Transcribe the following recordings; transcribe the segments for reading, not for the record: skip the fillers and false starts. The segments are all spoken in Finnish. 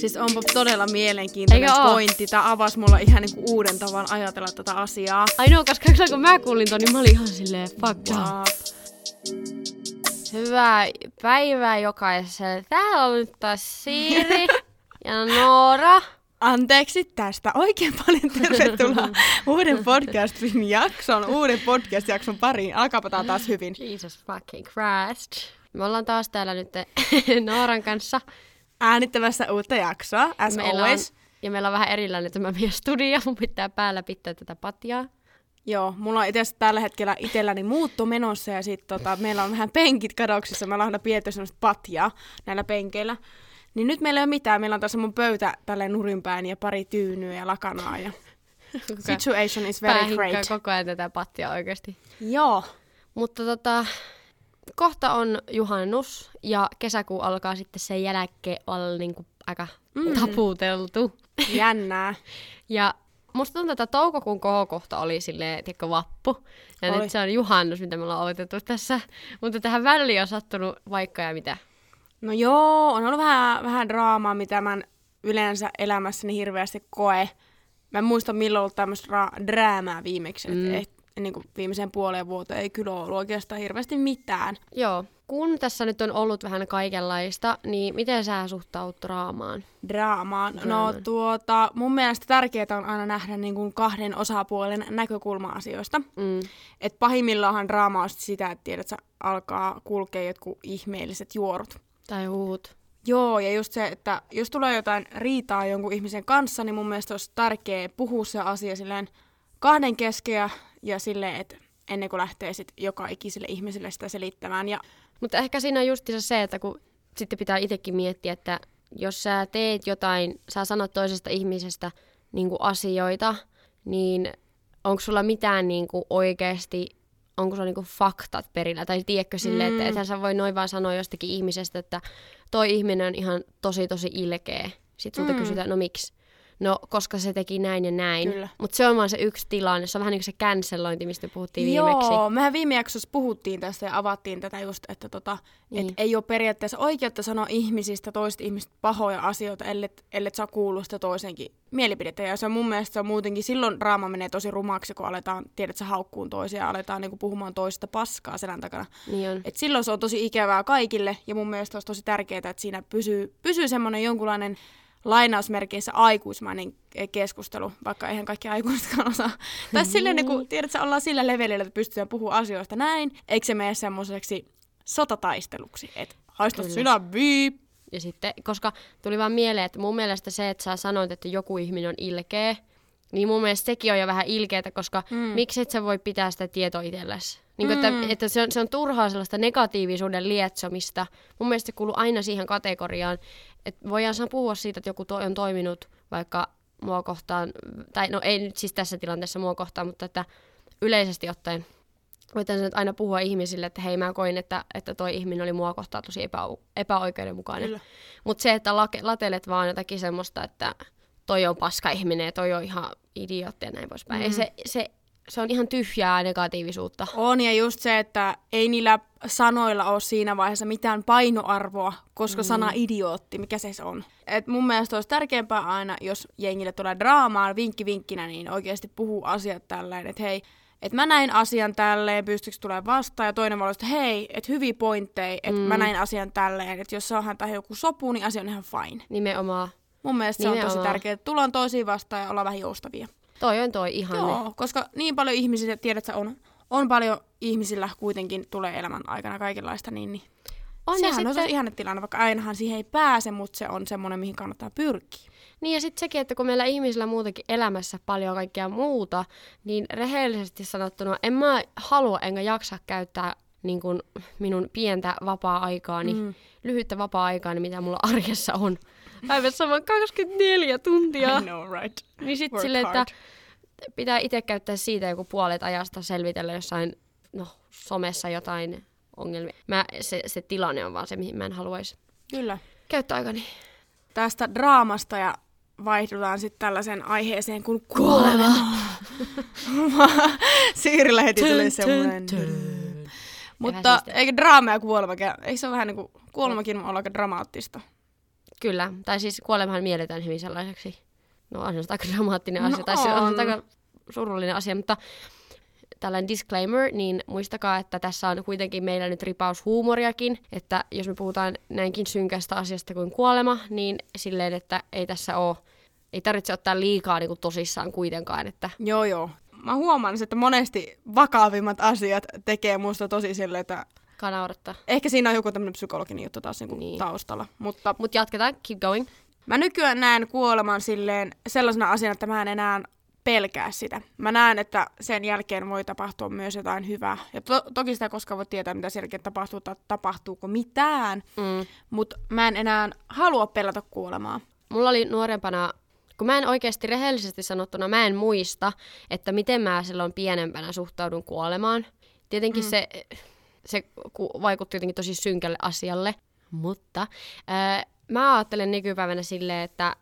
Siis onpa todella mielenkiintoinen pointti. Tämä avasi mulla ihan niinku uuden tavan ajatella tätä asiaa. Ainoa, koska kun mä kuulin ton, niin mä olin ihan silleen fuck up. Hyvää päivää jokaiselle. Täällä on nyt taas Siiri ja Noora. Anteeksi tästä. Oikein paljon tervetuloa uuden uuden podcast-jakson pariin. Alkaapa tää taas hyvin. Jesus fucking Christ. Me ollaan taas täällä nyt Nooran kanssa äänittämässä uutta jaksoa, as meillä always. Meillä on vähän erilainen tämä meidän studio. Mun pitää päällä pitää tätä patjaa. Joo, mulla on itse asiassa tällä hetkellä itselläni muutto menossa ja sit meillä on vähän penkit kadoksissa. Mä lähdin piettyä semmoista patjaa näillä penkeillä. Niin nyt meillä ei ole mitään. Meillä on tässä mun pöytä tälleen nurinpäin ja pari tyynyä ja lakanaa. Ja situation is very great. Koko ajan tätä patjaa oikeesti. Joo. Mutta kohta on juhannus ja kesäkuu alkaa sitten sen jälkeen olla niinku aika taputeltu. Jännää. Ja musta tuntuu, että toukokuun kohokohta oli silleen, tiedätkö, vappu. Ja nyt se on juhannus, mitä me ollaan aloitettu tässä. Mutta tähän väliin on sattunut vaikka ja mitä. No joo, on ollut vähän draamaa, mitä mä yleensä elämässäni hirveästi koe. Mä en muista milloin ollut tämmöistä dräämää viimeksi. Niin kuin viimeiseen puoleen vuoteen ei kyllä ollut oikeastaan hirveästi mitään. Joo. Kun tässä nyt on ollut vähän kaikenlaista, niin miten sä suhtaudut draamaan? No mun mielestä tärkeää on aina nähdä niin kuin kahden osapuolen näkökulma-asioista. Et pahimmillaanhan draama on sitä, että tiedät, että alkaa kulkea jotkut ihmeelliset juorut. Tai huut. Joo, ja just se, että jos tulee jotain riitaa jonkun ihmisen kanssa, niin mun mielestä olisi tärkeää puhua se asia silleen kahden keskeä ja silleen, että ennen kuin lähtee sit joka ikiselle ihmiselle sitä selittämään. Mutta ehkä siinä on justiinsa se, että kun sitten pitää itsekin miettiä, että jos sä teet jotain, sä sanot toisesta ihmisestä niinku asioita, niin onko sulla mitään niinku oikeasti, onko sulla niinku faktat perillä? Tai tiedätkö silleen, että ethän sä voi noin vaan sanoa jostakin ihmisestä, että toi ihminen on ihan tosi ilkeä. Sitten sulta kysytään, no miksi? No, koska se teki näin ja näin. Mutta se on vaan se yksi tilanne. Se on vähän niin kuin se cancelointi, mistä puhuttiin viimeksi. Joo, mehän viime jaksossa puhuttiin tästä ja avattiin tätä just, että niin. Et ei ole periaatteessa oikeutta sanoa ihmisistä, toiset ihmiset pahoja asioita, ellet saa kuulua sitä toisenkin mielipidettä. Ja se on mun mielestä se on muutenkin, silloin draama menee tosi rumaksi, kun aletaan, tiedätkö, haukkuun toisia, aletaan niinku puhumaan toisista paskaa selän takana. Niin et silloin se on tosi ikävää kaikille ja mun mielestä olisi tosi tärkeää, että siinä pysyy semmoinen jonkunlainen lainausmerkeissä aikuismainen keskustelu, vaikka eihän kaikki aikuisetkaan osaa. Tai silleen, kun tiedät, että ollaan sillä levelillä, että pystytään puhumaan asioista näin, eikö se mene semmoiseksi sotataisteluksi, että haista sydän viip. Ja sitten, koska tuli vaan mieleen, että mun mielestä se, että sä sanoit, että joku ihminen on ilkeä, niin mun mielestä sekin on jo vähän ilkeätä, koska miksi et sä voi pitää sitä tietoa itsellesi? Niin, että se on turhaa sellaista negatiivisuuden lietsomista. Mun mielestä se kuuluu aina siihen kategoriaan, että voidaan puhua siitä, että joku on toiminut vaikka mua kohtaan, tai no ei nyt siis tässä tilanteessa mua kohtaan, mutta että yleisesti ottaen voitaisiin aina puhua ihmisille, että hei, mä koin, että toi ihminen oli mua kohtaan tosi epäoikeudenmukainen. Mutta se, että latelet vaan jotakin semmoista, että toi on paska ihminen ja toi on ihan idiootti ja näin poispäin. Se on ihan tyhjää negatiivisuutta. On, ja just se, että ei niillä sanoilla ole siinä vaiheessa mitään painoarvoa, koska sana idiootti, mikä se on. Et mun mielestä olisi tärkeämpää aina, jos jengille tulee draamaan vinkki-vinkkinä, niin oikeasti puhuu asiat tälleen, että hei, että mä näin asian tälleen, pystyykö tulemaan vastaan, ja toinen voi, että hei, että hyviä pointteja, että mä näin asian tälleen, että jos saadaan tähän joku sopu, niin asia on ihan fine. Nimenomaan. Mun mielestä se on tosi tärkeää, että tullaan toisiin vastaan ja ollaan vähän joustavia. Toi on toi ihanne. Joo, koska niin paljon ihmisiä, tiedät sä, on paljon ihmisillä kuitenkin tulee elämän aikana kaikenlaista, niin on, sehän sitten on se ihanne tilanne, vaikka ainahan siihen ei pääse, mutta se on semmoinen, mihin kannattaa pyrkiä. Niin ja sitten sekin, että kun meillä ihmisillä muutenkin elämässä paljon kaikkea muuta, niin rehellisesti sanottuna en mä halua enkä jaksa käyttää niin kun minun pientä vapaa-aikaani, lyhyttä vapaa-aikaani, mitä mulla arjessa on. Päivässä on 24 tuntia. I know, right. Niin sitten silleen, että pitää itse käyttää siitä joku puolet ajasta selvitellä jossain somessa jotain ongelmia. Se tilanne on vaan se, mihin mä en haluaisi käyttää aikani. Tästä draamasta ja vaihdutaan sitten tällaiseen aiheeseen kuin kuolema. Siirillä heti tuli semmoinen. Mutta eikä draama ja kuolema, eikö se ole vähän niin kuin kuolemakin olla aika dramaattista? Kyllä, tai siis kuolemahan mielletään hyvin sellaiseksi. No on se aika dramaattinen asia, tai se on aika surullinen asia, mutta tällainen disclaimer, niin muistakaa, että tässä on kuitenkin meillä nyt ripaus huumoriakin, että jos me puhutaan näinkin synkästä asiasta kuin kuolema, niin silleen, että ei tässä ole, ei tarvitse ottaa liikaa niin kuin tosissaan kuitenkaan. Että... Joo. Mä huomaan, että monesti vakavimmat asiat tekee musta tosi silleen, että... Kanaurattaa. Ehkä siinä on joku tämmöinen psykologinen juttu taas niin. Taustalla. Mutta jatketaan, keep going. Mä nykyään näen kuoleman silleen sellaisena asiana, että mä en enää pelkää sitä. Mä näen, että sen jälkeen voi tapahtua myös jotain hyvää. Ja toki sitä ei koskaan voi tietää, mitä sen jälkeen tapahtuu, tai tapahtuuko mitään. Mm. Mutta mä en enää halua pelätä kuolemaa. Mulla oli nuorempana, kun mä en oikeasti rehellisesti sanottuna, mä en muista, että miten mä silloin pienempänä suhtaudun kuolemaan. Tietenkin se vaikutti jotenkin tosi synkälle asialle, mutta mä ajattelen nykypäivänä silleen, että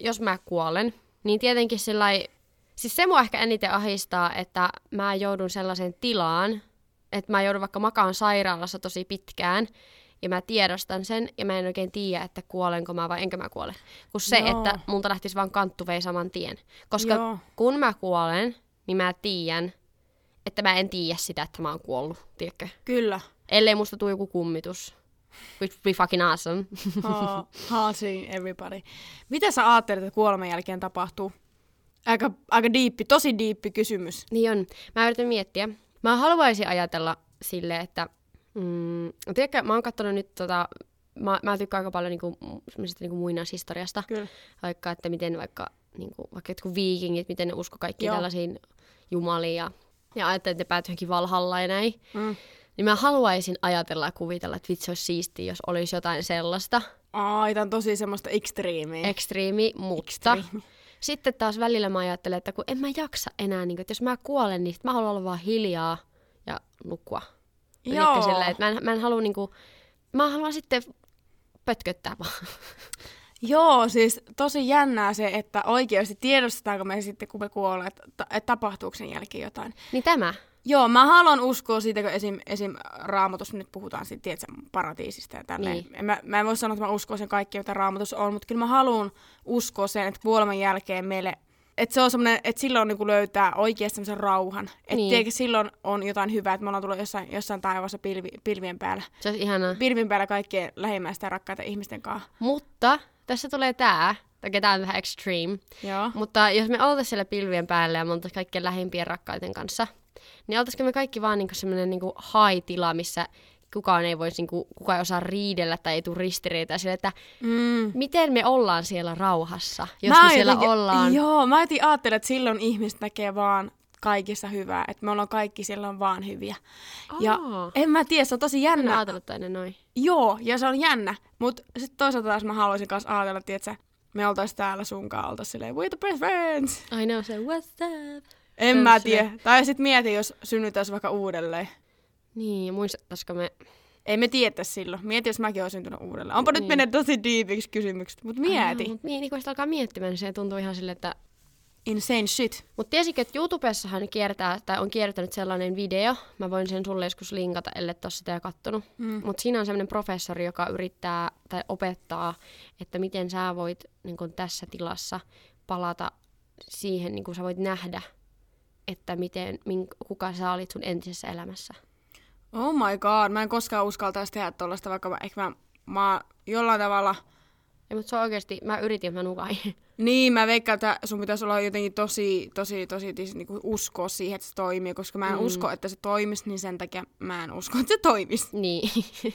jos mä kuolen, niin tietenkin sillai, siis se mua ehkä eniten ahistaa, että mä joudun sellaiseen tilaan, että mä joudun vaikka makaan sairaalassa tosi pitkään, ja mä tiedostan sen, ja mä en oikein tiedä, että kuolenko mä vai enkö mä kuole. Kun se, että multa lähtisi vaan kanttuvei saman tien. Koska kun mä kuolen, niin mä tiedän, että mä en tiedä sitä, että mä oon kuollut, tiedätkö? Kyllä. Ellei musta tule joku kummitus. Which would be fucking awesome. Haunting everybody. Mitä sä ajattelet, että kuoleman jälkeen tapahtuu? Aika diippi, tosi diippi kysymys. Niin on. Mä yritän miettiä. Mä haluaisin ajatella silleen, että... tiedätkö, mä oon katsonut nyt Mä tykkään aika paljon niinku muinaishistoriasta. Kyllä. Vaikka, että miten vaikka jotkut viikingit, miten ne usko kaikkiin tällaisiin jumaliin ja ajattelee, että ne päätyy johonkin Valhalla ja näin. Mm. Niin mä haluaisin ajatella ja kuvitella, että vitsi olisi siistiä, jos olisi jotain sellaista. Tämä on tosi semmoista ekstriimiä. Mutta sitten taas välillä mä ajattelen, että kun en mä jaksa enää, niin kun, että jos mä kuolen, niin mä haluan olla vaan hiljaa ja nukkua. Joo. Silleen, että mä en halua niinku, mä haluan sitten pötköttää vaan. Joo, siis tosi jännää se, että oikeasti tiedostetaanko me sitten, kun me kuollaan, että tapahtuuko sen jälkeen jotain. Niin tämä. Joo, mä haluan uskoa siitä, kun esim. Raamatussa nyt puhutaan siitä, tiedätkö, paratiisista ja tälleen. Niin. Mä en voi sanoa, että mä uskon sen kaikki, mitä Raamatussa on, mutta kyllä mä haluan uskoa sen, että kuoleman jälkeen meille, että se on semmoinen, että silloin niin löytää oikeasti semmoisen rauhan. Että niin. Silloin on jotain hyvää, että me ollaan tullut jossain taivaassa pilvien päällä. Se on ihanaa. Pilvien päällä kaikkien lähimmäistä ja rakkaita ihmisten kanssa. Mutta tässä tulee tää. Okei, tää on vähän extreme. Joo. Mutta jos me oltais siellä pilvien päällä ja me oltais kaikkien lähimpien rakkaiden kanssa, niin oltaisiko me kaikki vaan niinku semmoinen niinku high-tila, missä kukaan ei voisi, niinku, kukaan ei osaa riidellä tai ei tule ristiriitaa sille, että miten me ollaan siellä rauhassa, jos me siellä ollaan. Joo, mä ajattelen, että silloin ihmiset näkee vaan kaikissa hyvää, että me ollaan kaikki silloin vaan hyviä. Ja en mä tiedä, se on tosi jännä. Mä ajatellut aina noin. Joo, ja se on jännä, mutta sitten toisaalta taas mä haluaisin kanssa ajatella, tiiätsä, me oltais täällä sunkaan, oltais silleen, we're the best friends. I know, so what's up? En mä tiedä. Tai sit mieti, jos synnytäis vaikka uudelleen. Niin, muistattaisiko me... Ei me tietäis silloin. Mieti, jos mäkin oon syntynyt uudelleen. Onpa nyt mennyt tosi diipiksi kysymykset, mut mieti. Mut niin, kun sitä alkaa miettimään, niin se tuntuu ihan silleen, että... Insane shit. Mut tiesikö, että YouTubessahan kiertää, tai on kiertänyt sellainen video. Mä voin sen sulle joskus linkata, ellei ole sitä jo kattonut. Mut siinä on sellainen professori, joka yrittää tai opettaa, että miten sä voit niin kun tässä tilassa palata siihen, niin kun sä voit nähdä, että kuka sä olit sun entisessä elämässä. Oh my god, mä en koskaan uskaltaisi tehdä tollaista, vaikka mä jollain tavalla... Ei, mutta se on oikeesti, mä yritin, että mä nukain. Niin, mä veikkaan, että sun pitäisi olla jotenkin tosi niinku uskoa siihen, että se toimii, koska mä en usko, että se toimisi, niin sen takia mä en usko, että se toimisi. Niin.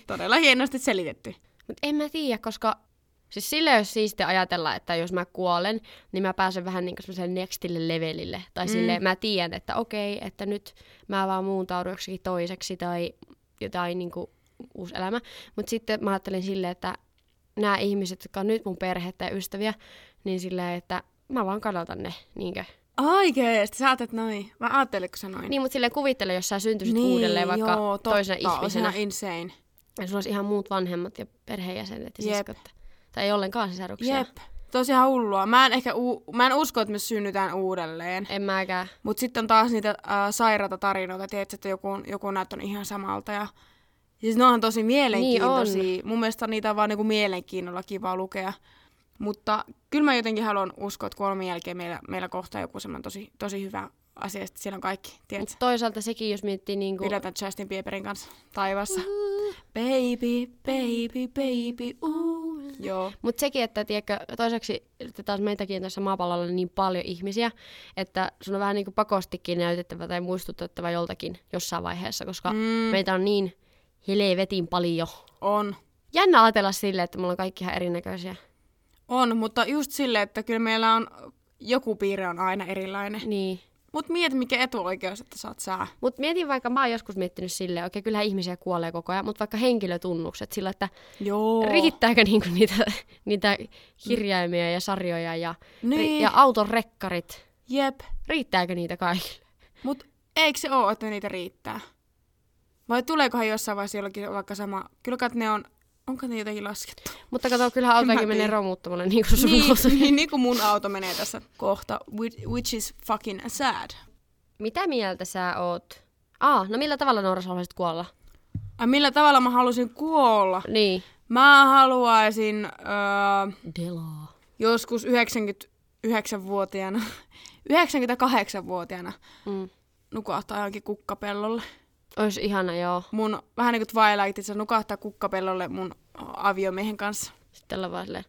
Todella hienosti selitetty. Mut en mä tiedä, koska... Siis sille olisi siistiä ajatella, että jos mä kuolen, niin mä pääsen vähän niin kuin semmoiselle nextille levelille. Tai silleen mä tiedän, että okei, että nyt mä vaan muuntaudun joksikin toiseksi tai jotain niin kuin uusi elämä. Mutta sitten mä ajattelin silleen, että nämä ihmiset, jotka on nyt mun perhettä ja ystäviä, niin silleen, että mä vaan kadotan ne. Niinkö? Oikeesti, sä ajattelet noin. Mä ajattelinko sä noin? Niin, mutta silleen kuvittele, jos sä syntyisit uudelleen vaikka toisena ihmisenä. Insane. Ja sulla olisi ihan muut vanhemmat ja perheenjäsenet ja siskot. Tai ei ollenkaan sisaruksia. Jep. Tosiaan hullua. Mä en usko, että me synnytään uudelleen. En mäkään. Mut sitten on taas niitä sairaata tarinoita. Tiedätkö, että joku on näyttänyt ihan samalta ja Siis ne on tosi mielenkiintoisia. Niin mun mielestä niitä on vaan niinku mielenkiinnolla kiva lukea. Mutta kyllä mä jotenkin haluan uskoa, että kuoleman jälkeen meillä kohtaa joku semmoinen tosi, tosi hyvä asia, että siellä on kaikki, tiedätkö? Mut toisaalta sekin, jos miettii niinku... Pidätän Justin Bieberin kanssa taivassa. Baby, baby, baby, ooh. Joo. Mut sekin, että tiedätkö, toiseksi että taas meitäkin tässä maapallolla on niin paljon ihmisiä, että sun on vähän niinku pakostikin näytettävä tai muistutettava joltakin jossain vaiheessa, koska meitä on niin helvetin paljon. On. Jännä ajatella silleen, että me ollaan kaikki ihan erinäköisiä. On, mutta just silleen, että kyllä meillä on joku piirre on aina erilainen. Niin. Mut mieti, mikä etuoikeus, että saat sää. Mut mietin vaikka, mä oon joskus miettinyt silleen, okei, kyllähän ihmisiä kuolee koko ajan, mutta vaikka henkilötunnukset sillä, että riittääkö niinku niitä kirjaimia ja sarjoja ja, niin. Ja auton rekkarit. Jep. Riittääkö niitä kaikille? Mut eikö se oo, että niitä riittää? Vai tuleekohan jossain vaiheessa jollakin vaikka sama? Kyllä kai ne on... Onko ne jotenkin laskettu? Mutta kato, kyllähän autokin menee romuuttamalle niin kuin sun auto. Niin kuin mun auto menee tässä kohta, which is fucking sad. Mitä mieltä sä oot? No millä tavalla Noora sä haluaisit kuolla? Millä tavalla mä haluaisin kuolla? Niin. Mä haluaisin... Delaa. Joskus 99-vuotiaana. 98-vuotiaana. Nukahtaa johonkin kukkapellolle. Ois ihana, joo. Mun vähän niinku Twilight, se nukahtaa kukkapellolle mun aviomiehen kanssa. Sitten ollaan vaan silleen...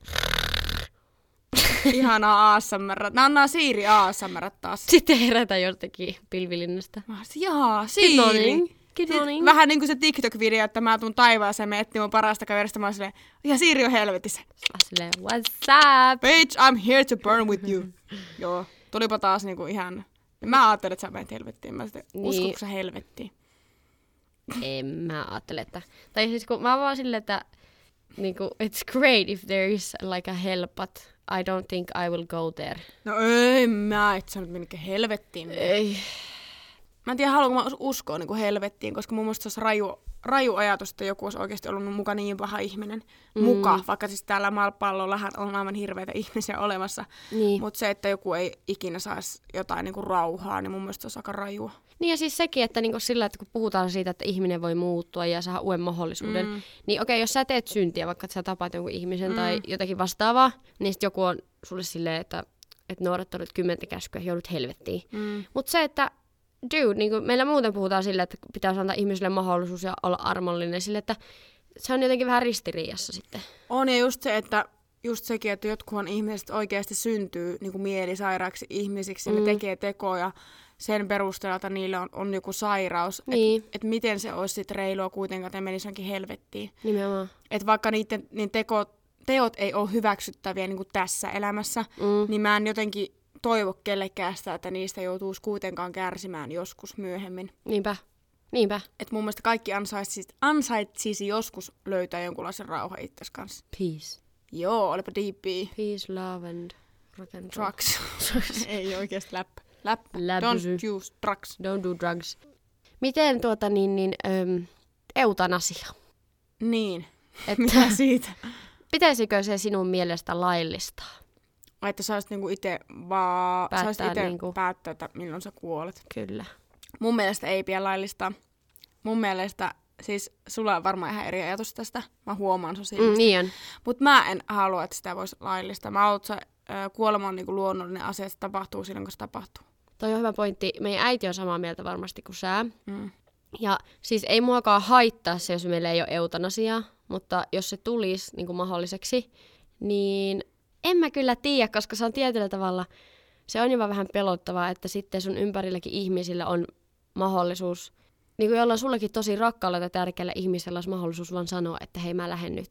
Ihanaa ASMR. Nää on Siiri ASMR taas. Sitten herätään jostakin pilvilinnasta. Jaa, Siiri. Sitten, vähän niinku se TikTok-video, että mä tuun taivaaseen, mä etsin mun parasta kaverista. Mä oon silleen, ja Siiri on helvetissä. Silleen, what's up? Bitch, I'm here to burn with you. Joo, tulipa taas niinku ihan... Mä ajattelin, että sä menet helvettiin. Mä sitten, uskotko sä helvettiin? En mä ajattele, että... Tai siis kun mä vaan silleen, että... Niinku, it's great if there is like a hell, but I don't think I will go there. No ei, mä et sanonut minnekään helvettiin. Ei. Mä en tiedä, haluanko mä uskoa niinku helvettiin, koska mun mielestä se olisi raju ajatus, että joku olisi oikeasti ollut muka niin paha ihminen. Muka, vaikka siis täällä maapallollahan on aivan hirveitä ihmisiä olemassa. Niin. Mutta se, että joku ei ikinä saisi jotain niinku rauhaa, niin mun mielestä se olisi aika rajua. Niin ja siis sekin, että niinku sillä, että kun puhutaan siitä, että ihminen voi muuttua ja saada uuden mahdollisuuden, niin okei, jos sä teet syntiä, vaikka että sä tapaat jonkun ihmisen tai jotakin vastaavaa, niin sitten joku on sulle silleen, että noudattanut 10 käskyä, joudut helvettiin. Mutta se, että dude, niin kuin meillä muuten puhutaan sillä, että pitää antaa ihmisille mahdollisuus ja olla armollinen sille, että se on jotenkin vähän ristiriidassa sitten. On ja just se, että just sekin, että jotkuthan ihmiset oikeasti syntyy niin kuin mielisairaaksi ihmisiksi ja ne tekee tekoja sen perusteella, että niillä on joku sairaus. Niin. Että miten se olisi sit reilua kuitenkaan, että ne menisi jonkin helvettiin. Nimenomaan. Että vaikka niiden teot ei ole hyväksyttäviä niin kuin tässä elämässä, niin mä en jotenkin... toivo kellekään sitä, että niistä joutuisi kuitenkaan kärsimään joskus myöhemmin. Niinpä, niinpä. Että mun mielestä kaikki ansaitsisi joskus löytää jonkunlaisen rauhan itsesi kanssa. Peace. Joo, olipa deepia. Peace, love and rock and drugs. Ei oikeesti läppä. Don't use drugs. Don't do drugs. Miten eutanasia? Niin, mitä siitä? Pitäisikö se sinun mielestä laillistaa? Että sä olisit niinku itse niinku päättää, että milloin sä kuolet. Kyllä. Mun mielestä ei pidä laillistaa. Mun mielestä, siis sulla on varmaan ihan eri ajatus tästä. Mä huomaan sun silmistä. Niin on. Mut mä en halua, että sitä voisi laillistaa. Mä oon, että kuolema on niinku luonnollinen asia, että se tapahtuu silloin, kun se tapahtuu. Toi on hyvä pointti. Meidän äiti on samaa mieltä varmasti kuin sä. Ja siis ei muakaan haittaa se, jos meillä ei ole eutanasiaa. Mutta jos se tulisi niinku mahdolliseksi, niin... En mä kyllä tiedä, koska se on tietyllä tavalla, se on jopa vähän pelottavaa, että sitten sun ympärilläkin ihmisillä on mahdollisuus, niin kuin jollain sullekin tosi rakkaalla tai tärkeällä ihmisellä olisi mahdollisuus vaan sanoa, että hei mä lähden nyt.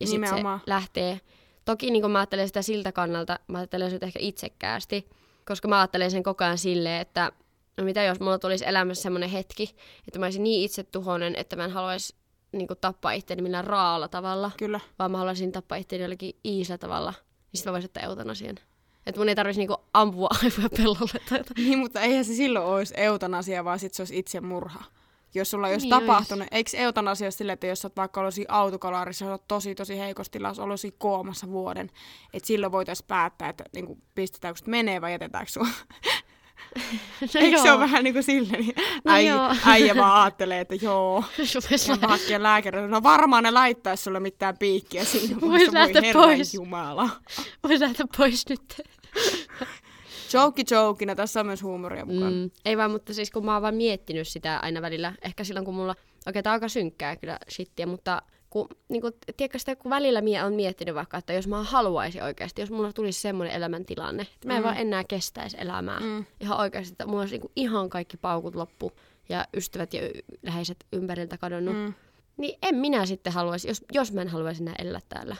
Ja sitten se lähtee. Toki niin kuin mä ajattelen sitä siltä kannalta, mä ajattelen sitä ehkä itsekkäästi, koska mä ajattelen sen koko ajan silleen, että no mitä jos mulla tulisi elämässä semmoinen hetki, että mä olisin niin itsetuhoinen, että mä en haluaisi niinku tappaa itseäni millään raalla tavalla. Kyllä. Vaan mä haluaisin tappaa itseäni jollakin iisellä tavalla. Niin sit mä voisin ottaa eutanasian. Et mun ei tarvitsisi niinku ampua aivoja pellolle tai jotain. Niin, mutta eihän se silloin olisi eutanasia, vaan sit se olisi itsemurha. Jos sulla ei olisi tapahtunut. Eikö eutanasia ole silleen, että jos sä oot vaikka ollut siinä autokalarissa, sä oot tosi heikossa tilassa, ollut siinä koomassa vuoden. Et silloin voitaisiin päättää, että niinku pistetäänkö sut menee vai jätetäänkö sua. No eikö se ole vähän niin kuin silleen? Niin no äijä vaan ajattelee, että joo. En hakea lääkärille. No varmaan ne laittaisi sulle mitään piikkiä siinä. Voisi lähteä pois. Jumala. Voisi lähteä pois nyt. Jokina, tässä on myös huumoria mukaan. Ei vaan, mutta siis kun mä oon vaan miettinyt sitä aina välillä. Ehkä silloin kun mulla... Okei, tää on aika synkkää kyllä shittiä, mutta... Kun välillä minä olen miettinyt vaikka, että jos mä haluaisin oikeasti, jos mulla tulisi semmoinen elämäntilanne, että mä en vaan enää kestäisi elämää ihan oikeasti, että mulla olisi niinku ihan kaikki paukut loppu ja ystävät ja läheiset ympäriltä kadonnut, niin en minä sitten haluaisi, jos mä en haluaisi enää elää täällä,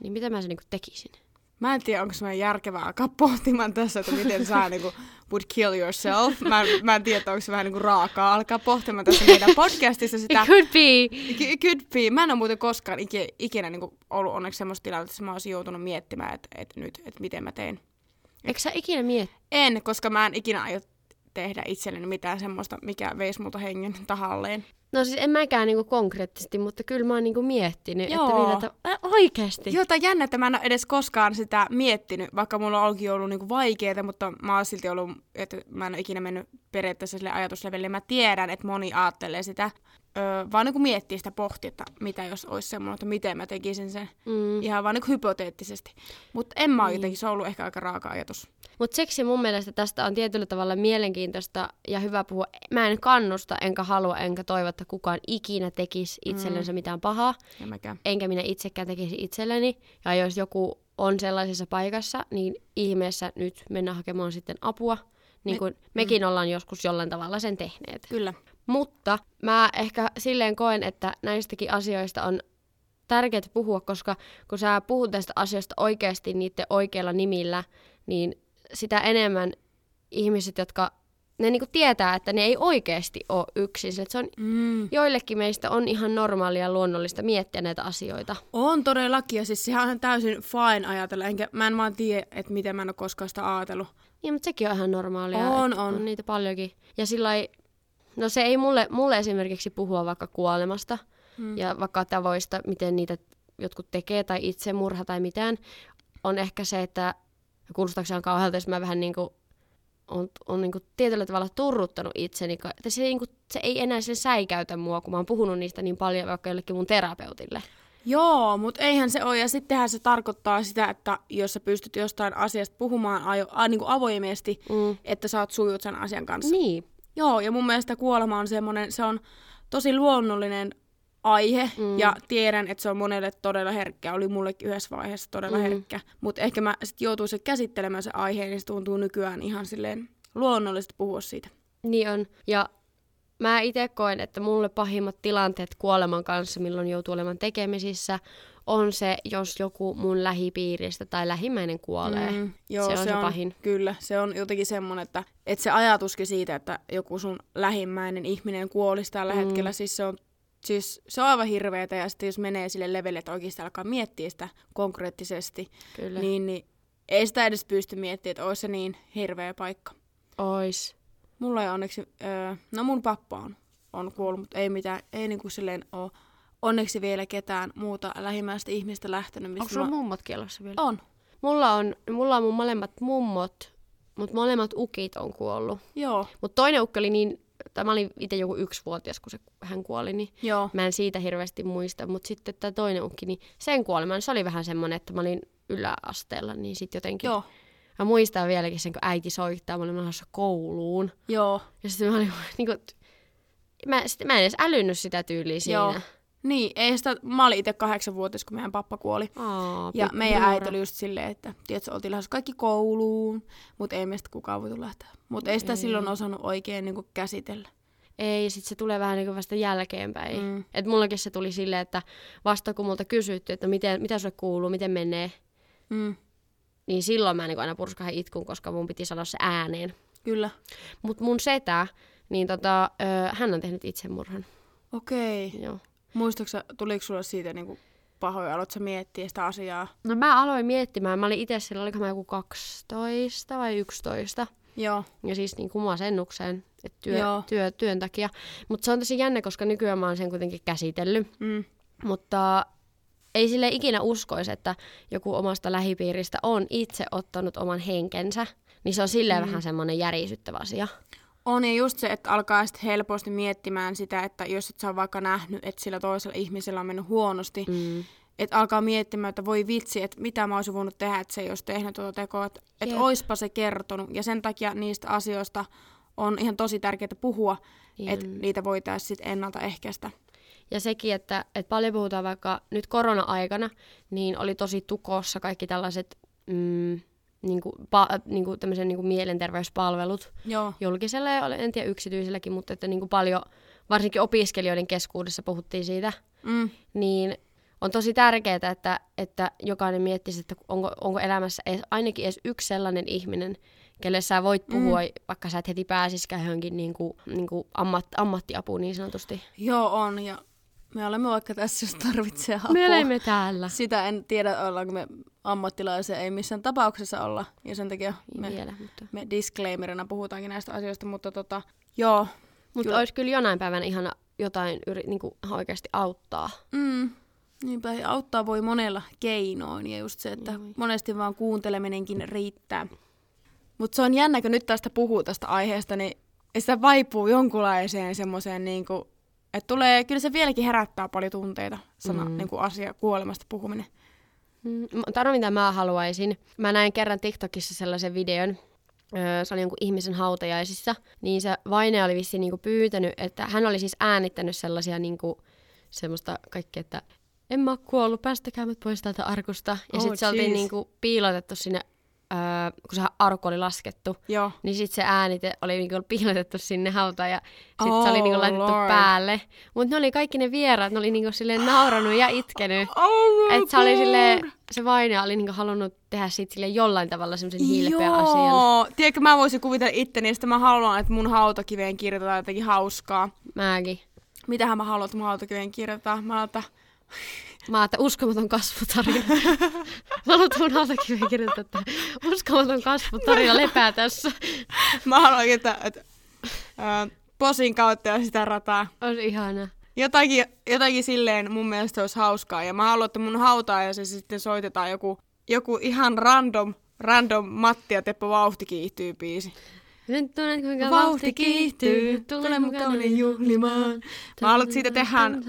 niin mitä mä sen niinku tekisin? Mä en tiedä, onko se järkevää alkaa pohtimaan tässä, että miten sä niinku would kill yourself. Mä en tiedä, onko se vähän niinku raakaa alkaa pohtimaan tässä meidän podcastissa sitä. It could be. It could be. Mä en ole muuten koskaan ikinä niinku ollut onneksi semmoista tilannetta, että mä olisin joutunut miettimään, että et miten mä tein. Eikö sä ikinä miettiä? En, koska mä en ikinä aio tehdä itselleni mitään semmoista, mikä veisi multa hengen tahalleen. No siis en mäkään niinku konkreettisesti, mutta kyllä mä oon niinku miettinyt, että oikeasti. Joo, tää on jännä, että mä en ole edes koskaan sitä miettinyt, vaikka mulla on ollut niinku vaikeeta, mutta mä oon silti ollut, että mä en ole ikinä mennyt periaatteessa sille ajatuslevelille. Mä tiedän, että moni ajattelee sitä, vaan niinku miettii sitä pohtia, että mitä jos olisi semmoinen, että miten mä tekisin sen. Ihan vaan niinku hypoteettisesti. Mutta en mä jotenkin, se on ollut ehkä aika raaka ajatus. Mutta seksi mun mielestä tästä on tietyllä tavalla mielenkiintoista ja hyvä puhua. Mä en kannusta, enkä halua, enkä toivo, että kukaan ikinä tekisi itsellensä mitään pahaa. Enkä minä itsekään tekisi itselleni. Ja jos joku on sellaisessa paikassa, niin ihmeessä nyt mennään hakemaan sitten apua. Niin kuin mekin ollaan joskus jollain tavalla sen tehneet. Kyllä. Mutta mä ehkä silleen koen, että näistäkin asioista on tärkeää puhua, koska kun sä puhut tästä asiasta oikeasti niiden oikeilla nimillä, niin sitä enemmän ihmiset, jotka ne niinku tietää, että ne ei oikeasti ole yksin. Se on, joillekin meistä on ihan normaalia ja luonnollista miettiä näitä asioita. On todellakin, ja siis sehän on täysin fine ajatella. Mä en vaan tiedä, että miten mä en ole koskaan sitä ajatellut. Ja, mutta sekin on ihan normaalia. On. On niitä paljonkin. Ja sillai, no se ei mulle esimerkiksi puhua vaikka kuolemasta ja vaikka tavoista, miten niitä jotkut tekee tai itsemurha tai mitään, on ehkä se, että kuulostaako se on kauhealta, jos mä vähän niinku on niinku tietyllä tavalla turruttanut itseni. Se ei enää sille säikäytä mua, kun mä oon puhunut niistä niin paljon vaikka jollekin mun terapeutille. Joo, mutta eihän se ole. Ja sittenhän se tarkoittaa sitä, että jos sä pystyt jostain asiasta puhumaan niinku avoimesti, että sä oot sujut sen asian kanssa. Niin. Joo, ja mun mielestä kuolema on semmoinen, se on tosi luonnollinen aihe, ja tiedän, että se on monelle todella herkkä, oli mullekin yhdessä vaiheessa todella herkkä, mutta ehkä mä sit joutuisin käsittelemään sen aiheen, niin se tuntuu nykyään ihan silleen luonnollisesti puhua siitä. Niin on, ja mä itse koen, että mulle pahimmat tilanteet kuoleman kanssa, milloin joutuu olemaan tekemisissä, on se, jos joku mun lähipiiristä tai lähimmäinen kuolee. Joo, se on pahin. Kyllä, se on jotenkin semmoinen, että se ajatuskin siitä, että joku sun lähimmäinen ihminen kuolisi tällä hetkellä, siis se on aivan hirveetä, ja sitten jos menee sille levelle, että oikeasti alkaa miettiä sitä konkreettisesti, niin ei sitä edes pysty miettimään, että olisi se niin hirveä paikka. Ois. Mulla ei onneksi, mun pappa on kuollut, mutta ei mitään, ei niinku silleen ole onneksi vielä ketään muuta lähimmäistä ihmistä lähtenyt. Onko sulla mummotkin elossa vielä? On. Mulla on mun molemmat mummot, mutta molemmat ukit on kuollut. Joo. Mutta toinen ukki oli niin... Tämä oli itse joku 1-vuotias, kun hän kuoli, niin mä en siitä hirveästi muista. Mutta sitten tämä toinen ukki, niin sen kuoleman, se oli vähän semmoinen, että mä olin yläasteella, niin sitten jotenkin... Joo. Mä muistan vieläkin sen, kun äiti soittaa, mä olin lähdössä kouluun. Joo. Ja sitten mä olin niin kuin... Mä en edes älynnyt sitä tyyliä siinä. Joo. Niin, ei sitä... Mä olin itse 8-vuotias, kun meidän pappa kuoli. Ja meidän äiti oli just silleen, että tiedätkö, oltiin lähdössä kaikki kouluun, mutta ei meistä kukaan voitu lähteä. Mutta ei sitä silloin osannut oikein niinku käsitellä. Ei, sit se tulee vähän niinku vasta jälkeenpäin. Et mullakin se tuli silleen, että vasta kun multa kysyttiin, että mitä sulle kuuluu, miten menee, niin silloin mä niinku aina purskahin itkun, koska mun piti sanoa se ääneen. Kyllä. Mut mun setä, niin hän on tehnyt itsemurhan. Okei. Okay. Joo. Muistatko sä, tuliko sulla siitä niinku pahoja, aloitko sä miettiä sitä asiaa? No mä aloin miettimään, mä olin itse sillä, oliko mä joku 12 vai 11. Joo. Ja siis niin kuin masennukseen, että työn takia. Mutta se on tosi jännä, koska nykyään mä oon sen kuitenkin käsitellyt. Mutta ei sille ikinä uskoisi, että joku omasta lähipiiristä on itse ottanut oman henkensä, niin se on silleen vähän semmoinen järisyttävä asia. On, ja just se, että alkaa sitten helposti miettimään sitä, että jos et sä ole vaikka nähnyt, että sillä toisella ihmisellä on mennyt huonosti, että alkaa miettimään, että voi vitsi, että mitä mä olisin voinut tehdä, että se ei olisi tehnyt tuota tekoa, että oispa se kertonut. Ja sen takia niistä asioista on ihan tosi tärkeää puhua, että niitä voitaisiin sitten ennaltaehkäistä. Ja sekin, että paljon puhutaan vaikka nyt korona-aikana, niin oli tosi tukossa kaikki tällaiset tämmöisen mielenterveyspalvelut julkisella ja en tiedä yksityiselläkin, mutta että niinku paljon, varsinkin opiskelijoiden keskuudessa puhuttiin siitä, niin on tosi tärkeää, että jokainen miettisi, että onko elämässä ainakin edes yksi sellainen ihminen, kelle sä voit puhua, vaikka sä et heti pääsisikään johonkin niinku ammattiapuun niin sanotusti. Joo, on. Ja me olemme vaikka tässä, jos tarvitsee apua. Me olemme täällä. Sitä en tiedä, ollaanko me ammattilaisia, ei missään tapauksessa olla. Ja sen takia me disclaimerina puhutaankin näistä asioista, mutta joo. Mutta olisi kyllä jonain päivänä ihana jotain niinku oikeasti auttaa. Niinpä, auttaa voi monella keinoin. Ja just se, että monesti vaan kuunteleminenkin riittää. Mutta se on jännä, kun nyt tästä puhuu tästä aiheesta, niin sitä vaipuu jonkunlaiseen semmoiseen, niinku, että tulee, kyllä se vieläkin herättää paljon tunteita, sana, niinku asia, kuolemasta puhuminen. Tano, mitä mä haluaisin. Mä näin kerran TikTokissa sellaisen videon, se oli jonkun ihmisen hautajaisissa, niin se vainaja oli vissiin niinku pyytänyt, että hän oli siis äänittänyt sellaisia niinku, semmoista kaikkea, että en mä oo kuollut, päästäkää mut pois täältä arkusta. Ja sitten se oltiin niinku piilotettu sinne. Kun se arkku oli laskettu, niin sitten se äänite oli niinku piilotettu sinne hautaan ja sitten se oli niinku laitettu päälle. Mutta ne oli kaikki ne vieraat, ne oli niinku silleen nauranut ja itkenyt. Että se vainaja oli niinku halunnut tehdä siitä silleen jollain tavalla semmoisen hilpeän asian. Joo, tiedätkö, mä voisin kuvitella itteni, ja sitten mä haluan, että mun hautakiveen kirjoitetaan jotenkin hauskaa. Mäkin. Mitähän mä haluan, että mun hautakiveen kirjoitetaan? Mä oon, että uskomaton kasvutarina. Mä haluan mun hautakiveen kirjoittaa, että uskomaton kasvutarina lepää tässä. Mä haluan, että posin kautta ja sitä rataa. On ihana. Jotakin silleen mun mielestä olisi hauskaa. Ja mä haluan, että mun hautaa ja se sitten soitetaan joku ihan random Matti ja Teppo Vauhti kiihtyy -biisi. Nyt tunnet, kuinka vauhti kiihtyy, tule mukaan juhlimaan. Mä haluan, siitä tehdään,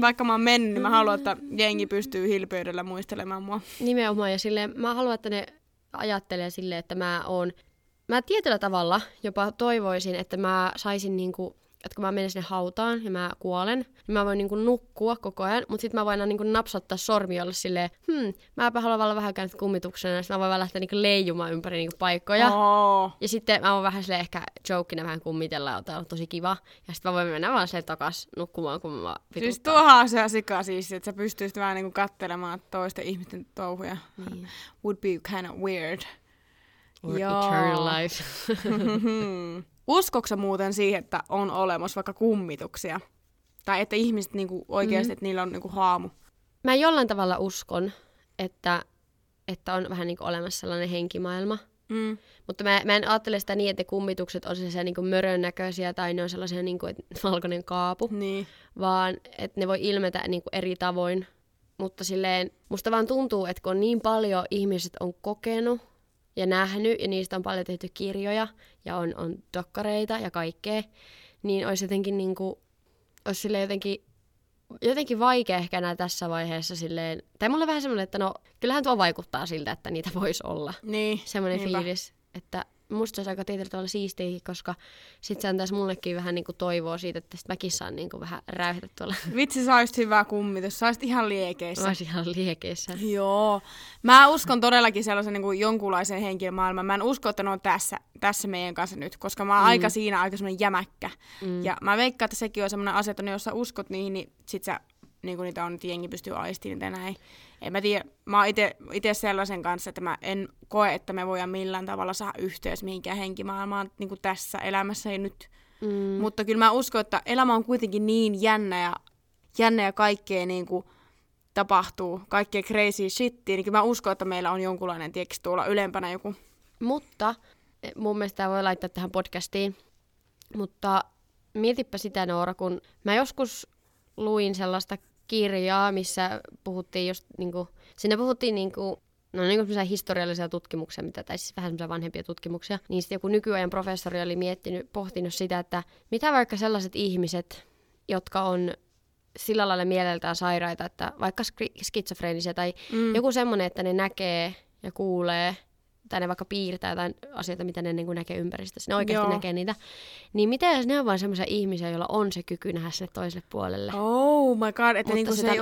vaikka mä oon mennyt, niin mä haluan, että jengi pystyy hilpeydellä muistelemaan mua. Nimenomaan, ja silleen, mä haluan, että ne ajattelee silleen, että mä tietyllä tavalla jopa toivoisin, että mä saisin niinku, että kun mä menen sinne hautaan ja mä kuolen, niin mä voin niinku nukkua koko ajan, mutta sitten mä voin aina niinku napsottaa sormi olla silleen, mäpä haluan olla vähän käynyt kummituksena, ja sitten mä voin vähän lähteä niinku leijumaan ympäri niinku paikkoja. Ja sitten mä voin vähän silleen ehkä jokina vähän kummitella, on tosi kiva. Ja sitten mä voin mennä vaan silleen takas nukkumaan, kun mä pituttaa. Siis tuohan on se sika siis, että sä pystyisit vähän niinku kattelemaan toisten ihmisten touhuja. Niin. Would be kind of weird. Or eternal life. Uskoksa muuten siihen, että on olemassa vaikka kummituksia? Tai että ihmiset niinku oikeasti, että niillä on niinku haamu? Mä jollain tavalla uskon, että on vähän niinku olemassa sellainen henkimaailma. Mutta mä en ajattele sitä niin, että kummitukset on sellaisia niinku mörön näköisiä tai ne on sellaisia niinku, että valkoinen kaapu. Niin. Vaan että ne voi ilmetä niinku eri tavoin. Mutta silleen, musta vaan tuntuu, että kun on niin paljon ihmiset on kokenut ja nähnyt, ja niistä on paljon tehty kirjoja, ja on dokkareita ja kaikkea, niin olisi jotenkin niinku, olisi jotenkin vaikea ehkä nää tässä vaiheessa silleen, tai mulla on vähän semmoinen, että no, kyllähän tuo vaikuttaa siltä, että niitä voisi olla. Niin. Semmoinen fiilis, että musta se olisi aika tietyllä tavalla siistiäkin, koska sit se antaisi mullekin vähän niinku toivoa siitä, että sit mäkin saan niinku vähän räyhätä tuolla. Vitsi, sä olisit hyvä kummitus, sä olisit ihan liekeissä. Mä olisin ihan liekeissä. Joo. Mä uskon todellakin sellaisen niinku jonkunlaisen henkilömaailman. Mä en usko, että ne on tässä meidän kanssa nyt, koska mä oon aika semmoinen jämäkkä. Ja mä veikkaan, että sekin on semmoinen asia, että jos sä uskot niihin, niin sit sä niinku niitä on, että jengi pystyy aistimaan niitä näin. En mä tiedä, mä oon ite sellaisen kanssa, että mä en koe, että me voidaan millään tavalla saada yhteys mihinkään henkimaailmaan niin kuin tässä elämässä ei nyt. Mutta kyllä mä uskon, että elämä on kuitenkin niin jännä ja kaikkea niin kuin tapahtuu, kaikkea crazy shittiä, niin kyllä mä uskon, että meillä on jonkunlainen teksti tuolla ylempänä joku. Mutta mun mielestä tämä voi laittaa tähän podcastiin, mutta mietipä sitä, Noora, kun mä joskus luin sellaista kirjaa, missä puhuttiin just niinku, siinä puhuttiin niinku, no niinku semmoisia historiallisia tutkimuksia, mitä, tai siis vähän semmoisia vanhempia tutkimuksia, niin sitten joku nykyajan professori oli pohtinut sitä, että mitä vaikka sellaiset ihmiset, jotka on sillä lailla mieleltään sairaita, että vaikka skitsofreenisiä tai joku semmoinen, että ne näkee ja kuulee, tai ne vaikka piirtää jotain asioita, mitä ne niin kuin näkee ympäristössä, ne oikeasti näkee niitä. Niin mitä jos ne on vain semmoisia ihmisiä, joilla on se kyky nähdä sille toiselle puolelle? Oh my god, että niinku sitä...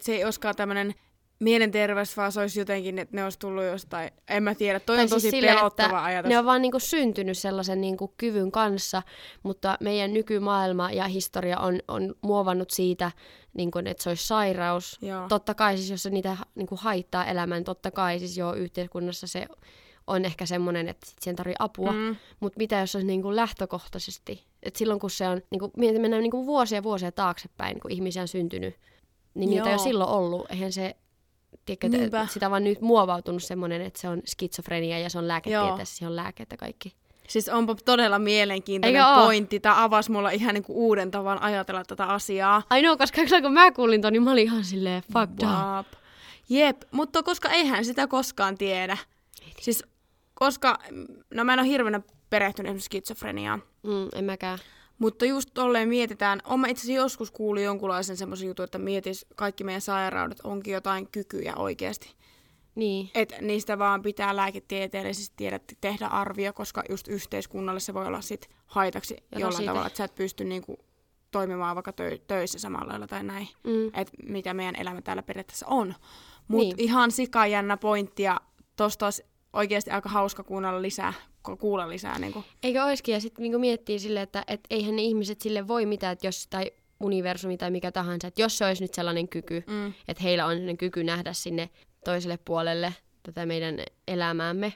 se ei olisikaan tämmöinen mielenterveys, vaan se olisi jotenkin, että ne olisi tullut jostain, en mä tiedä, toi tai on siis tosi sille, pelottava ajatus. Ne on vaan niinku syntynyt sellaisen niinku kyvyn kanssa, mutta meidän nykymaailma ja historia on muovannut siitä, niinku, että se olisi sairaus. Joo. Totta kai siis, jos se niitä niinku haittaa elämään, totta kai siis joo, yhteiskunnassa se on ehkä semmoinen, että siihen tarvii apua, mutta mitä jos se olisi niinku lähtökohtaisesti, että silloin kun se on, niinku, mennään niinku vuosia taaksepäin, kun ihmisiä on syntynyt, niin niitä ei ole silloin ollut, eihän se... Tiedätkö, sitä on vaan nyt muovautunut semmoinen, että se on skitsofrenia ja se on lääketieteessä, se on lääkettä kaikki. Siis onpa todella mielenkiintoinen pointti. Tämä avasi mulla ihan niinku uuden tavan ajatella tätä asiaa. Ai no, koska kun mä kuulin ton, niin mä olin ihan silleen fucked up. Jep, mutta koska eihän sitä koskaan tiedä. Siis koska, no mä en ole hirveänä perehtynyt esimerkiksi skitsofreniaan. En mäkään. Mutta just tolleen mietitään, olen mä itse asiassa joskus kuullut jonkunlaisen semmoisen jutun, että mietis kaikki meidän sairaudet, onkin jotain kykyjä oikeasti. Niin. Että niistä vaan pitää lääketieteellisesti tehdä arvio, koska just yhteiskunnalle se voi olla sit haitaksi jollain tavalla, että sä et pysty niinku toimimaan vaikka töissä samalla lailla tai näin. Että mitä meidän elämä täällä periaatteessa on. Mutta ihan sikajännä pointti ja tosta olisi oikeasti aika hauska kuulla lisää. Niin kuin. Eikö oiskin? Ja sitten niin miettii silleen, että et eihän ne ihmiset sille voi mitään, että jos, tai universumi tai mikä tahansa, että jos se olisi nyt sellainen kyky, että heillä on sellainen kyky nähdä sinne toiselle puolelle tätä meidän elämäämme,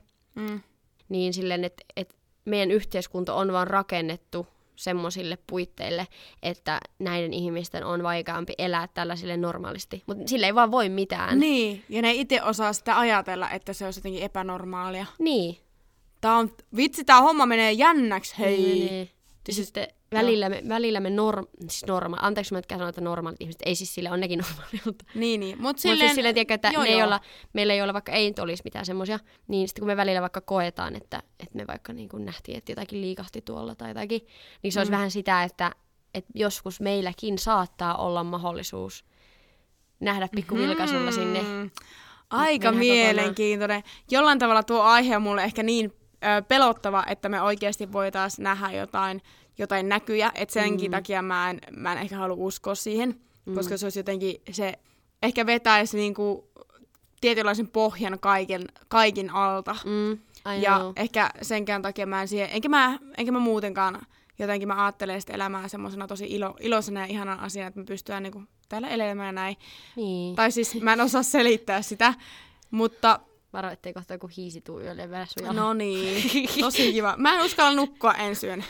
niin silleen, että et meidän yhteiskunta on vaan rakennettu semmoisille puitteille, että näiden ihmisten on vaikeampi elää tällaisille normaalisti. Mutta sille ei vaan voi mitään. Niin, ja ne itse osaa sitä ajatella, että se olisi jotenkin epänormaalia. Niin. Tää homma menee jännäksi, hei. Niin. Sitten välillä me anteeksi mä etkä sanoa, että normaalit ihmiset, ei siis sille on nekin normaalia, mutta... Niin. Mut silleen, siis tiedätkö, että meillä ei olla vaikka ei olisi mitään semmoisia, niin sitten kun me välillä vaikka koetaan, että me vaikka niin kun nähtiin, että jotakin liikahti tuolla tai jotakin, niin se olisi vähän sitä, että joskus meilläkin saattaa olla mahdollisuus nähdä pikkuvilkaisulla sinne. Aika mielenkiintoinen. Kokonaan. Jollain tavalla tuo aihe on mulle ehkä niin pelottava, että me oikeasti voitaisiin nähdä jotain näkyjä, että senkin takia mä en ehkä halua uskoa siihen, koska se olisi jotenkin, se ehkä vetäisi niinku tietynlaisen pohjan kaikin alta. Ja know. Ehkä senkään takia mä en siihen, enkä mä muutenkaan jotenkin mä ajattelen sitä elämää semmoisena tosi iloisena ja ihanan asiana, että me pystytään niinku täällä elämään näin. Niin. Tai siis mä en osaa selittää sitä, mutta... Varo, ettei kohta joku hiisi tuu yölle vielä sujalle. No niin, tosi kiva. Mä en uskalla nukkua ensi yönä.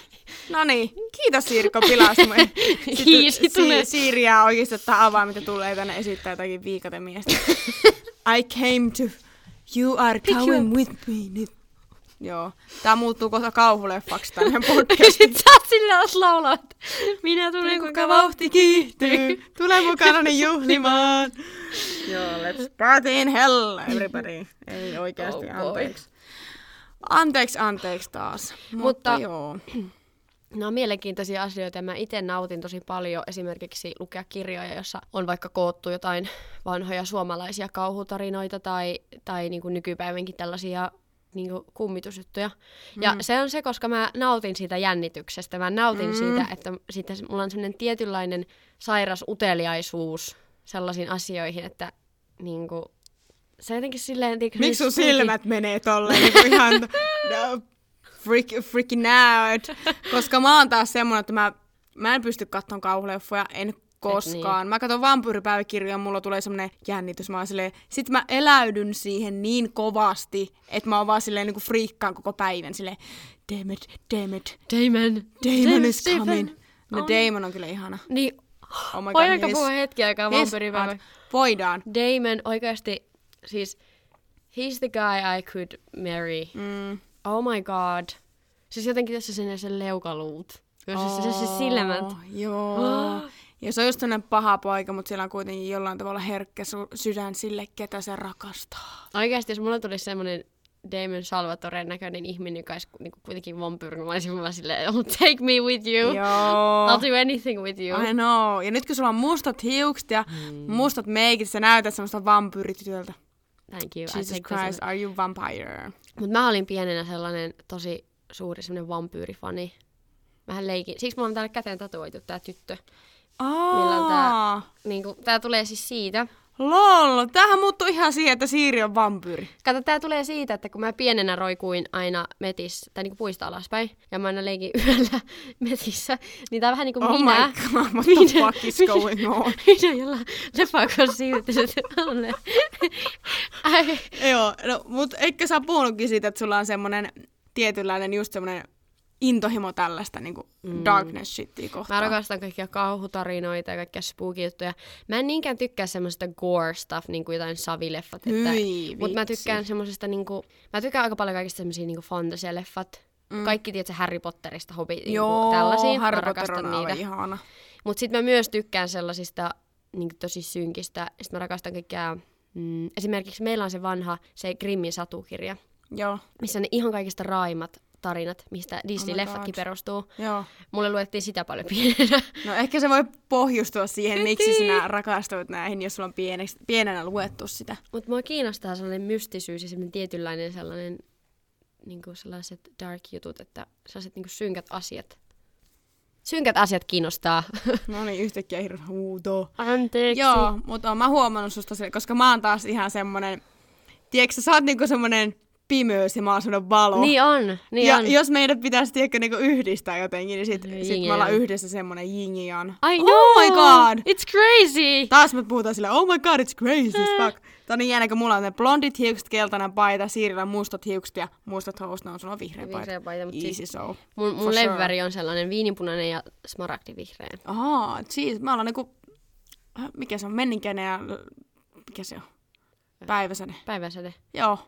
No niin, kiitos Sirkko, pilas mun. Hiisi tulee. Siiriä oikeasti ottaa avaa, mitä tulee tänne esittää jotakin viikaten miestä. I came to, you are coming with me nyt. Joo, tää muuttuu kohta kauhuleffaksi tänne podcastiin. Sä oot silleen oot laulaa, minä tulen kuinka vauhti kiihtyy, tule mukanani juhlimaan. Joo, let's party in hell everybody. Ei oikeasti, anteeksi. Anteeksi taas. Mutta joo. No mielenkiintoisia asioita. Mä itse nautin tosi paljon esimerkiksi lukea kirjoja, jossa on vaikka koottu jotain vanhoja suomalaisia kauhutarinoita tai niin kuin nykypäivänkin tällaisia niinku kummitusjuttuja. Ja se on se, koska mä nautin siitä jännityksestä. Mä nautin siitä, että siitä mulla on semmoinen tietynlainen sairas uteliaisuus sellaisiin asioihin, että niinku se jotenkin silleen... Miksi sun silmät menee tolleen niinku ihan no, freaking out? Koska mä oon taas semmoinen, että mä en pysty katsomaan kauhuleffoja, en koskaan. Niin. Mä katson vampyyripäiväkirjoja, mulla tulee semmonen jännitys. Mä oon silleen, sit mä eläydyn siihen niin kovasti, että mä oon vaan silleen niinku friikkaan koko päivän. Silleen, damn it. Damon is coming. No Damon on kyllä ihana. Niin. Oh my god, voidaanko puhua hetki aikaa vampyyripäivä? Voidaan. Damon oikeasti, siis he's the guy I could marry. Oh my god. Siis jotenkin tässä sen leukaluut. Jos se silmät. Joo. Ja se on just sellainen paha poika, mutta siellä on kuitenkin jollain tavalla herkkä sydän sille, ketä se rakastaa. Oikeasti, jos mulla tulisi semmoinen Damon Salvatoren näköinen ihminen, joka olisi niinku kuitenkin vampyyri, mä olisin vaan silleen, oh, take me with you. Joo. I'll do anything with you. I know. Ja nyt kun sulla on mustat hiukset ja mustat meikit, sä näytät semmoista vampyyritytöltä. Thank you. Jesus Christ, are you vampire? Mut mä olin pienenä sellainen tosi suuri semmoinen vampyyrifani. Mähän leikin. Siksi mulla on täällä käteen tatuoitu tää tyttö. Millä tää, niinku, tää tulee siis siitä. Lol, tämähän muuttui ihan siihen, että Siiri on vampyyri. Kato, tää tulee siitä, että kun mä pienenä roikuin aina metissä, tai niinku puista alaspäin, ja mä aina leikin yöllä metissä, niin tää on vähän niinku oh minä. Oh my god, what the fuck is going on? Minä, jolla lepakon siirtyiset alle. Joo, no mut eikö sä puhunutkin siitä, että sulla on semmonen tietynlainen just semmonen intohimo tällaista niinku darkness shittiä kohtaan. Mä rakastan kaikkia kauhutarinoita ja kaikkia spooky-juttuja. Mä en niinkään tykkää semmoisesta gore stuff, niinku jotain savileffat. Mutta mä tykkään semmoisesta niinku... Mä tykkään aika paljon kaikista semmosia niinku fantasialeffat. Kaikki tiedät Harry Potterista, Hobbit, niinku tällaisia. Harry Potter on aivan ihana. Mut sit mä myös tykkään sellaisista niinku tosi synkistä. Sit mä rakastan kaikkia... esimerkiksi meillä on se vanha, se Grimmin satukirja. Joo. Missä on ihan kaikista raimat tarinat, mistä Disney-leffatkin perustuu. Joo. Mulle luettiin sitä paljon pienenä. No ehkä se voi pohjustua siihen, miksi sinä rakastuit näihin, jos sulla on pienenä luettu sitä. Mutta mua kiinnostaa sellainen mystisyys ja sellainen tietynlainen sellainen, niinku sellaiset dark jutut, että sellaiset niinku synkät asiat. Synkät asiat kiinnostaa. No niin, yhtäkkiä hirveä huuto. Anteeksi. Joo, mutta oon mä huomannut susta, koska mä oon taas ihan semmonen, tiedätkö sä oot niinku semmonen pimöys ja mä oon semmoinen valo. Niin on. Jos meidän pitäisi niinku yhdistää jotenkin, niin sit me ollaan yhdessä semmoinen yin ja yang. I know! Oh my god! It's crazy! Taas me puhutaan silleen, oh my god, it's crazy as fuck. Tää on niin jäänä, kun mulla on ne blondit hiukset, keltainen paita, Siirillä on mustat hiukset ja mustat housut, on sulla vihreä paita. Easy siis show. Mun levväri on sellainen viininpunainen ja smaragdivihreä. Ahaa, jeez, mä ollaan niinku, mikä se on, menninkäinen ja, mikä se on? Päiväsäde. Joo.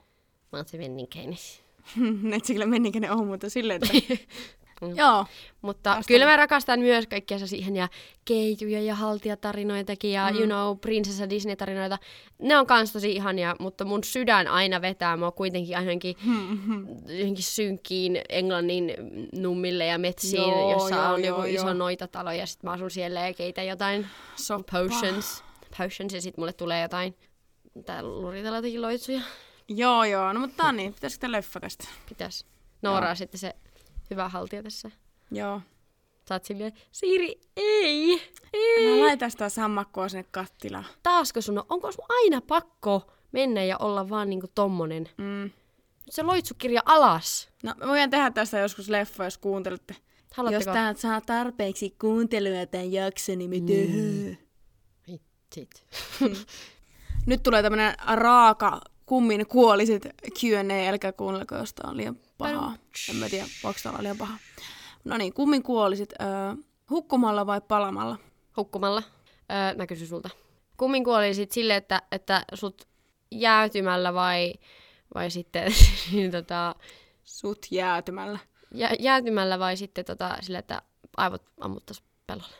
Mä oon se menninkäinen. Et se kyllä menninkäinen on, mutta silleen, että... Joo. Mutta rastan. Kyllä mä rakastan myös kaikkia siihen ja keijuja ja haltijatarinoitakin ja you know, prinsessa Disney-tarinoita. Ne on kans tosi ihania, mutta mun sydän aina vetää mua kuitenkin aina johonkin synkkiin Englannin nummille ja metsiin, jossa on joku iso noitatalo ja sit mä asun siellä ja keitän jotain potions ja sit mulle tulee jotain täällä luritella jotakin loitsuja. Joo, no mutta tää on niin. Pitäisikö tää leffakasta? Pitäis. Nooraa sitten se hyvä haltija tässä. Joo. Sä oot silleen, Siiri, ei! Mä laitan sitä sammakkoa sinne kattilaan. Taasko sun onko sun aina pakko mennä ja olla vaan niinku tommonen? Se loitsukirja alas. No mä voin tehdä tästä joskus leffa, jos kuuntelette. Haluatteko? Jos tää saa tarpeeksi kuuntelua tän jakson, niin Vitsit. Nyt tulee tämmönen raaka... Kummin kuolisit Q&A, älkää kuunnelko, jos tää on liian pahaa. En mä tiedä, voiko tää olla liian pahaa. No niin, kummin kuolisit hukkumalla vai palamalla? Hukkumalla. Mä kysyn sulta. Kummin kuolisit silleen, että sut jäätymällä vai sitten sut jäätymällä? Jäätymällä vai sitten silleen, että aivot ammuttais pellolle?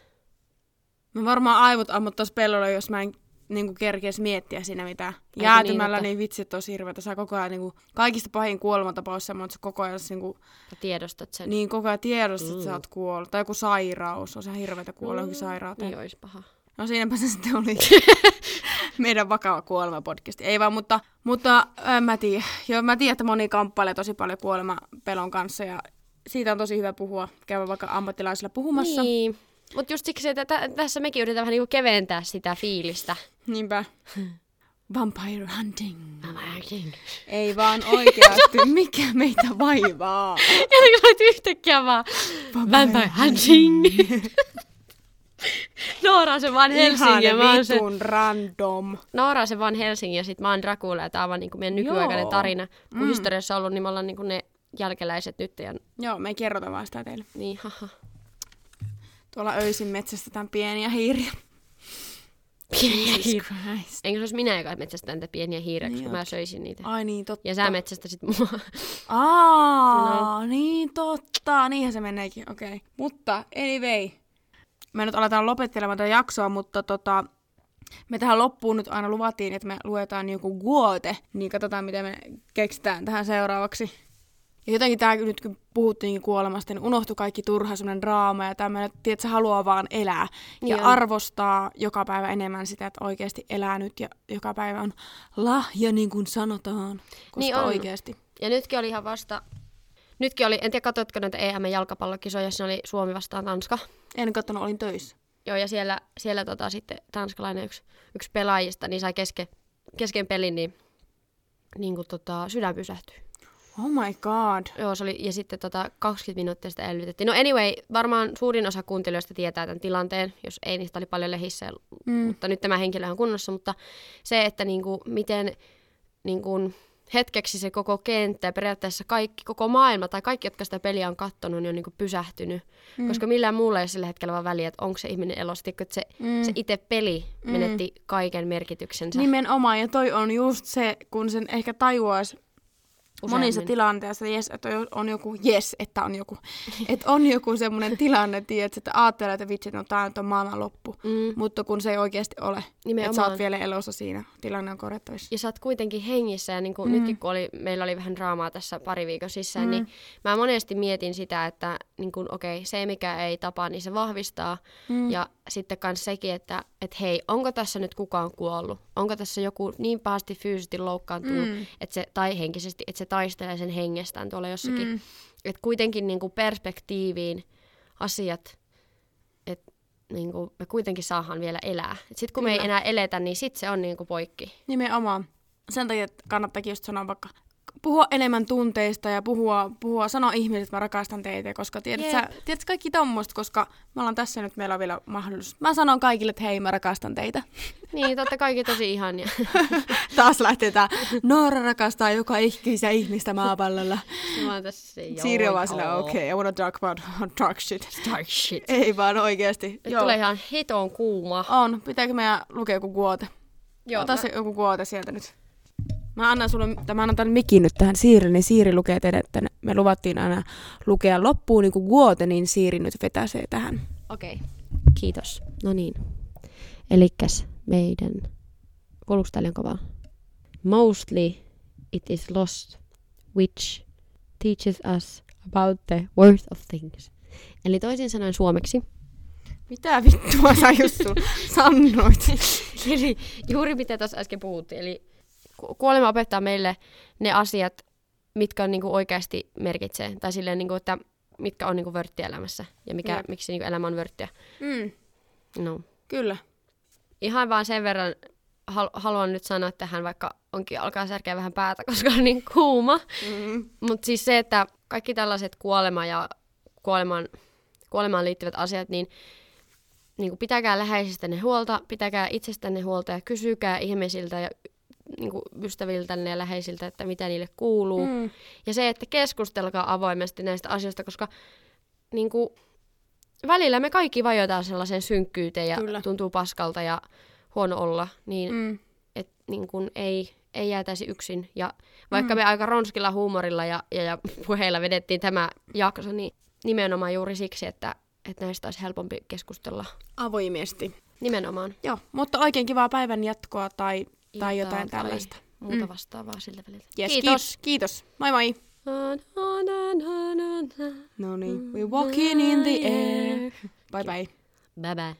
Mä varmaan aivot ammuttais pellolle, jos mä en... Niinku kerkees miettiä siinä mitään. Jäätymällä niin vitsi, että olisi hirveätä. Sä koko ajan niinku, kaikista pahin kuolemantapaus semmoinen, että sä koko ajan niinku... tiedostat sen. Niin, koko ajan tiedostat, että sä oot kuollut. Tai joku sairaus. On se hirveätä kuolla johonkin sairauteen. Niin olisi paha. No siinäpä se sitten oli meidän vakava kuolemapodcast. Ei vaan, mutta mä tiedän. Joo, mä tiedän, että moni kamppailee tosi paljon kuolemapelon kanssa. Ja siitä on tosi hyvä puhua. Käydä vaikka ammattilaisilla puhumassa. Niin. Mutta just siksi, että tässä mekin yritetään vähän niinku keventää sitä fiilistä. Niinpä. Vampire hunting. Ei vaan oikeasti, mikä meitä vaivaa. Ja olet yhtäkkiä vaan Vampire hunting. Noora on se vaan Helsingin ja mä oon se... vitun random. Noora on se vaan Helsingin ja sit mä oon Dracula ja tää on vaan niinku meidän nykyaikainen tarina. Kun historiassa on ollut, niin me ollaan niinku ne jälkeläiset nyt. Ja... Joo, me ei kerrota vaan sitä teille. Niin, haha. Tuolla öisin metsästetään pieniä hiiriä. Pieniä hiiriä. Enkö se olisi minä, joka metsästetään niitä pieniä hiiriä, koska mä söisin niitä. Ai niin, totta. Ja sä metsästäsit mua. Aa, niin totta. Niinhän se meneekin, okei. Okay. Mutta anyway, me nyt aletaan lopettelemaan tätä jaksoa, mutta me tähän loppuun nyt aina luvattiin, että me luetaan joku guote, niin katsotaan, miten me keksitään tähän seuraavaksi. Ja jotenkin tää nyt, kun puhuttiin kuolemasta, niin unohtui kaikki turha semmoinen draama ja tämmöinen, että tiedätkö, haluaa vaan elää. Ja arvostaa joka päivä enemmän sitä, että oikeasti elää nyt ja joka päivä on lahja, niin kuin sanotaan, koska niin oikeasti. Ja nytkin oli ihan vasta... Nytkin oli, en tiedä katsotko noita EM-jalkapallokisoja, siinä oli Suomi vastaan Tanska. En katsonut, olin töissä. Joo, ja siellä sitten tanskalainen yksi pelaajista niin sai kesken pelin, niin sydän pysähtyi. Oh my god. Joo, se oli, ja sitten 20 minuuttia sitä elvytettiin. No anyway, varmaan suurin osa kuuntelijoista tietää tämän tilanteen, jos ei, niistä oli paljon lehissä, mutta nyt tämä henkilö on kunnossa. Mutta se, että miten... hetkeksi se koko kenttä ja periaatteessa kaikki, koko maailma tai kaikki, jotka sitä peliä on katsonut, niin on pysähtynyt. Koska millään muulla ei ole sillä hetkellä vaan väliä, että onko se ihminen elossa. Se itse peli menetti kaiken merkityksensä. Nimenomaan, ja toi on just se, kun sen ehkä tajuaisi monissa tilanteissa, että on joku, että on joku semmoinen tilanne, että ajattelee, että vitsi, no tää nyt on maailman loppu, mutta kun se ei oikeasti ole, nimenomaan. Että sä oot vielä elossa siinä, tilanne on korjattavissa. Ja sä oot kuitenkin hengissä, ja nytkin kun meillä oli vähän draamaa tässä pari viikon sisään, niin mä monesti mietin sitä, että se mikä ei tapa, niin se vahvistaa, ja sitten kans sekin, että hei, onko tässä nyt kukaan kuollut, onko tässä joku niin pahasti fyysisesti loukkaantunut, tai henkisesti, että se taistelee sen hengestään tuolla jossakin. Että kuitenkin perspektiiviin asiat, että me kuitenkin saadaan vielä elää. Sitten kun me ei enää eletä, niin sitten se on poikki. Nimenomaan. Sen takia kannattaakin just sanoa vaikka, puhua enemmän tunteista ja sanoa ihmisille, että mä rakastan teitä, koska tiedät sä kaikki tommoista, koska me ollaan tässä nyt, meillä on vielä mahdollisuus. Mä sanon kaikille, että hei, mä rakastan teitä. Niin, totta kaikki tosi ihania. Taas lähtee tää, Noora rakastaa joka ikistä ihmistä maapallolla. Mä oon tässä Siiri on vaan sillä, okei, I wanna talk about dark shit. Dark shit. Ei vaan oikeesti. Tulee ihan hiton kuuma. On, pitääkö meidän lukea joku guote? Joo. Ota se joku guote sieltä nyt. Mä annan sulle tämän mikin nyt tähän Siirille, niin Siiri lukee teille, että me luvattiin aina lukea loppuun niin kuin guote, niin Siiri nyt vetäsee tähän. Okei. Kiitos. No niin. Elikkäs meidän... Kuuluuko täällä kovaa? Mostly it is lost, which teaches us about the worth of things. Eli toisin sanoen suomeksi. Mitä vittua sä just sanoit? Eli juuri mitä tuossa äsken puhuttiin, eli... Kuolema opettaa meille ne asiat, mitkä on oikeasti merkitsee. Tai silleen, että mitkä on vörttiä elämässä ja miksi elämä on vörttiä. No. Kyllä. Ihan vaan sen verran haluan nyt sanoa tähän, vaikka onkin alkaa särkeä vähän päätä, koska on niin kuuma. Mutta siis se, että kaikki tällaiset kuolema ja kuolemaan liittyvät asiat, niin pitäkää läheisistänne huolta, pitäkää itsestänne huolta ja kysykää ihmisiltä ja ystäviltänne ja läheisiltä, että mitä niille kuuluu. Ja se, että keskustelkaa avoimesti näistä asioista, koska välillä me kaikki vajotaan sellaiseen synkkyyteen ja Kyllä. tuntuu paskalta ja huono olla, niin että ei jäätäisi yksin. Ja vaikka me aika ronskilla huumorilla ja puheilla vedettiin tämä jakso, niin nimenomaan juuri siksi, että näistä olisi helpompi keskustella. Avoimesti. Nimenomaan. Joo, mutta oikein kivaa päivän jatkoa tai jotain tällaista. Muuta vastaavaa siltä väliltä. Yes, kiitos. Moi moi. No niin. We're walking in the air. Bye bye. Bye bye.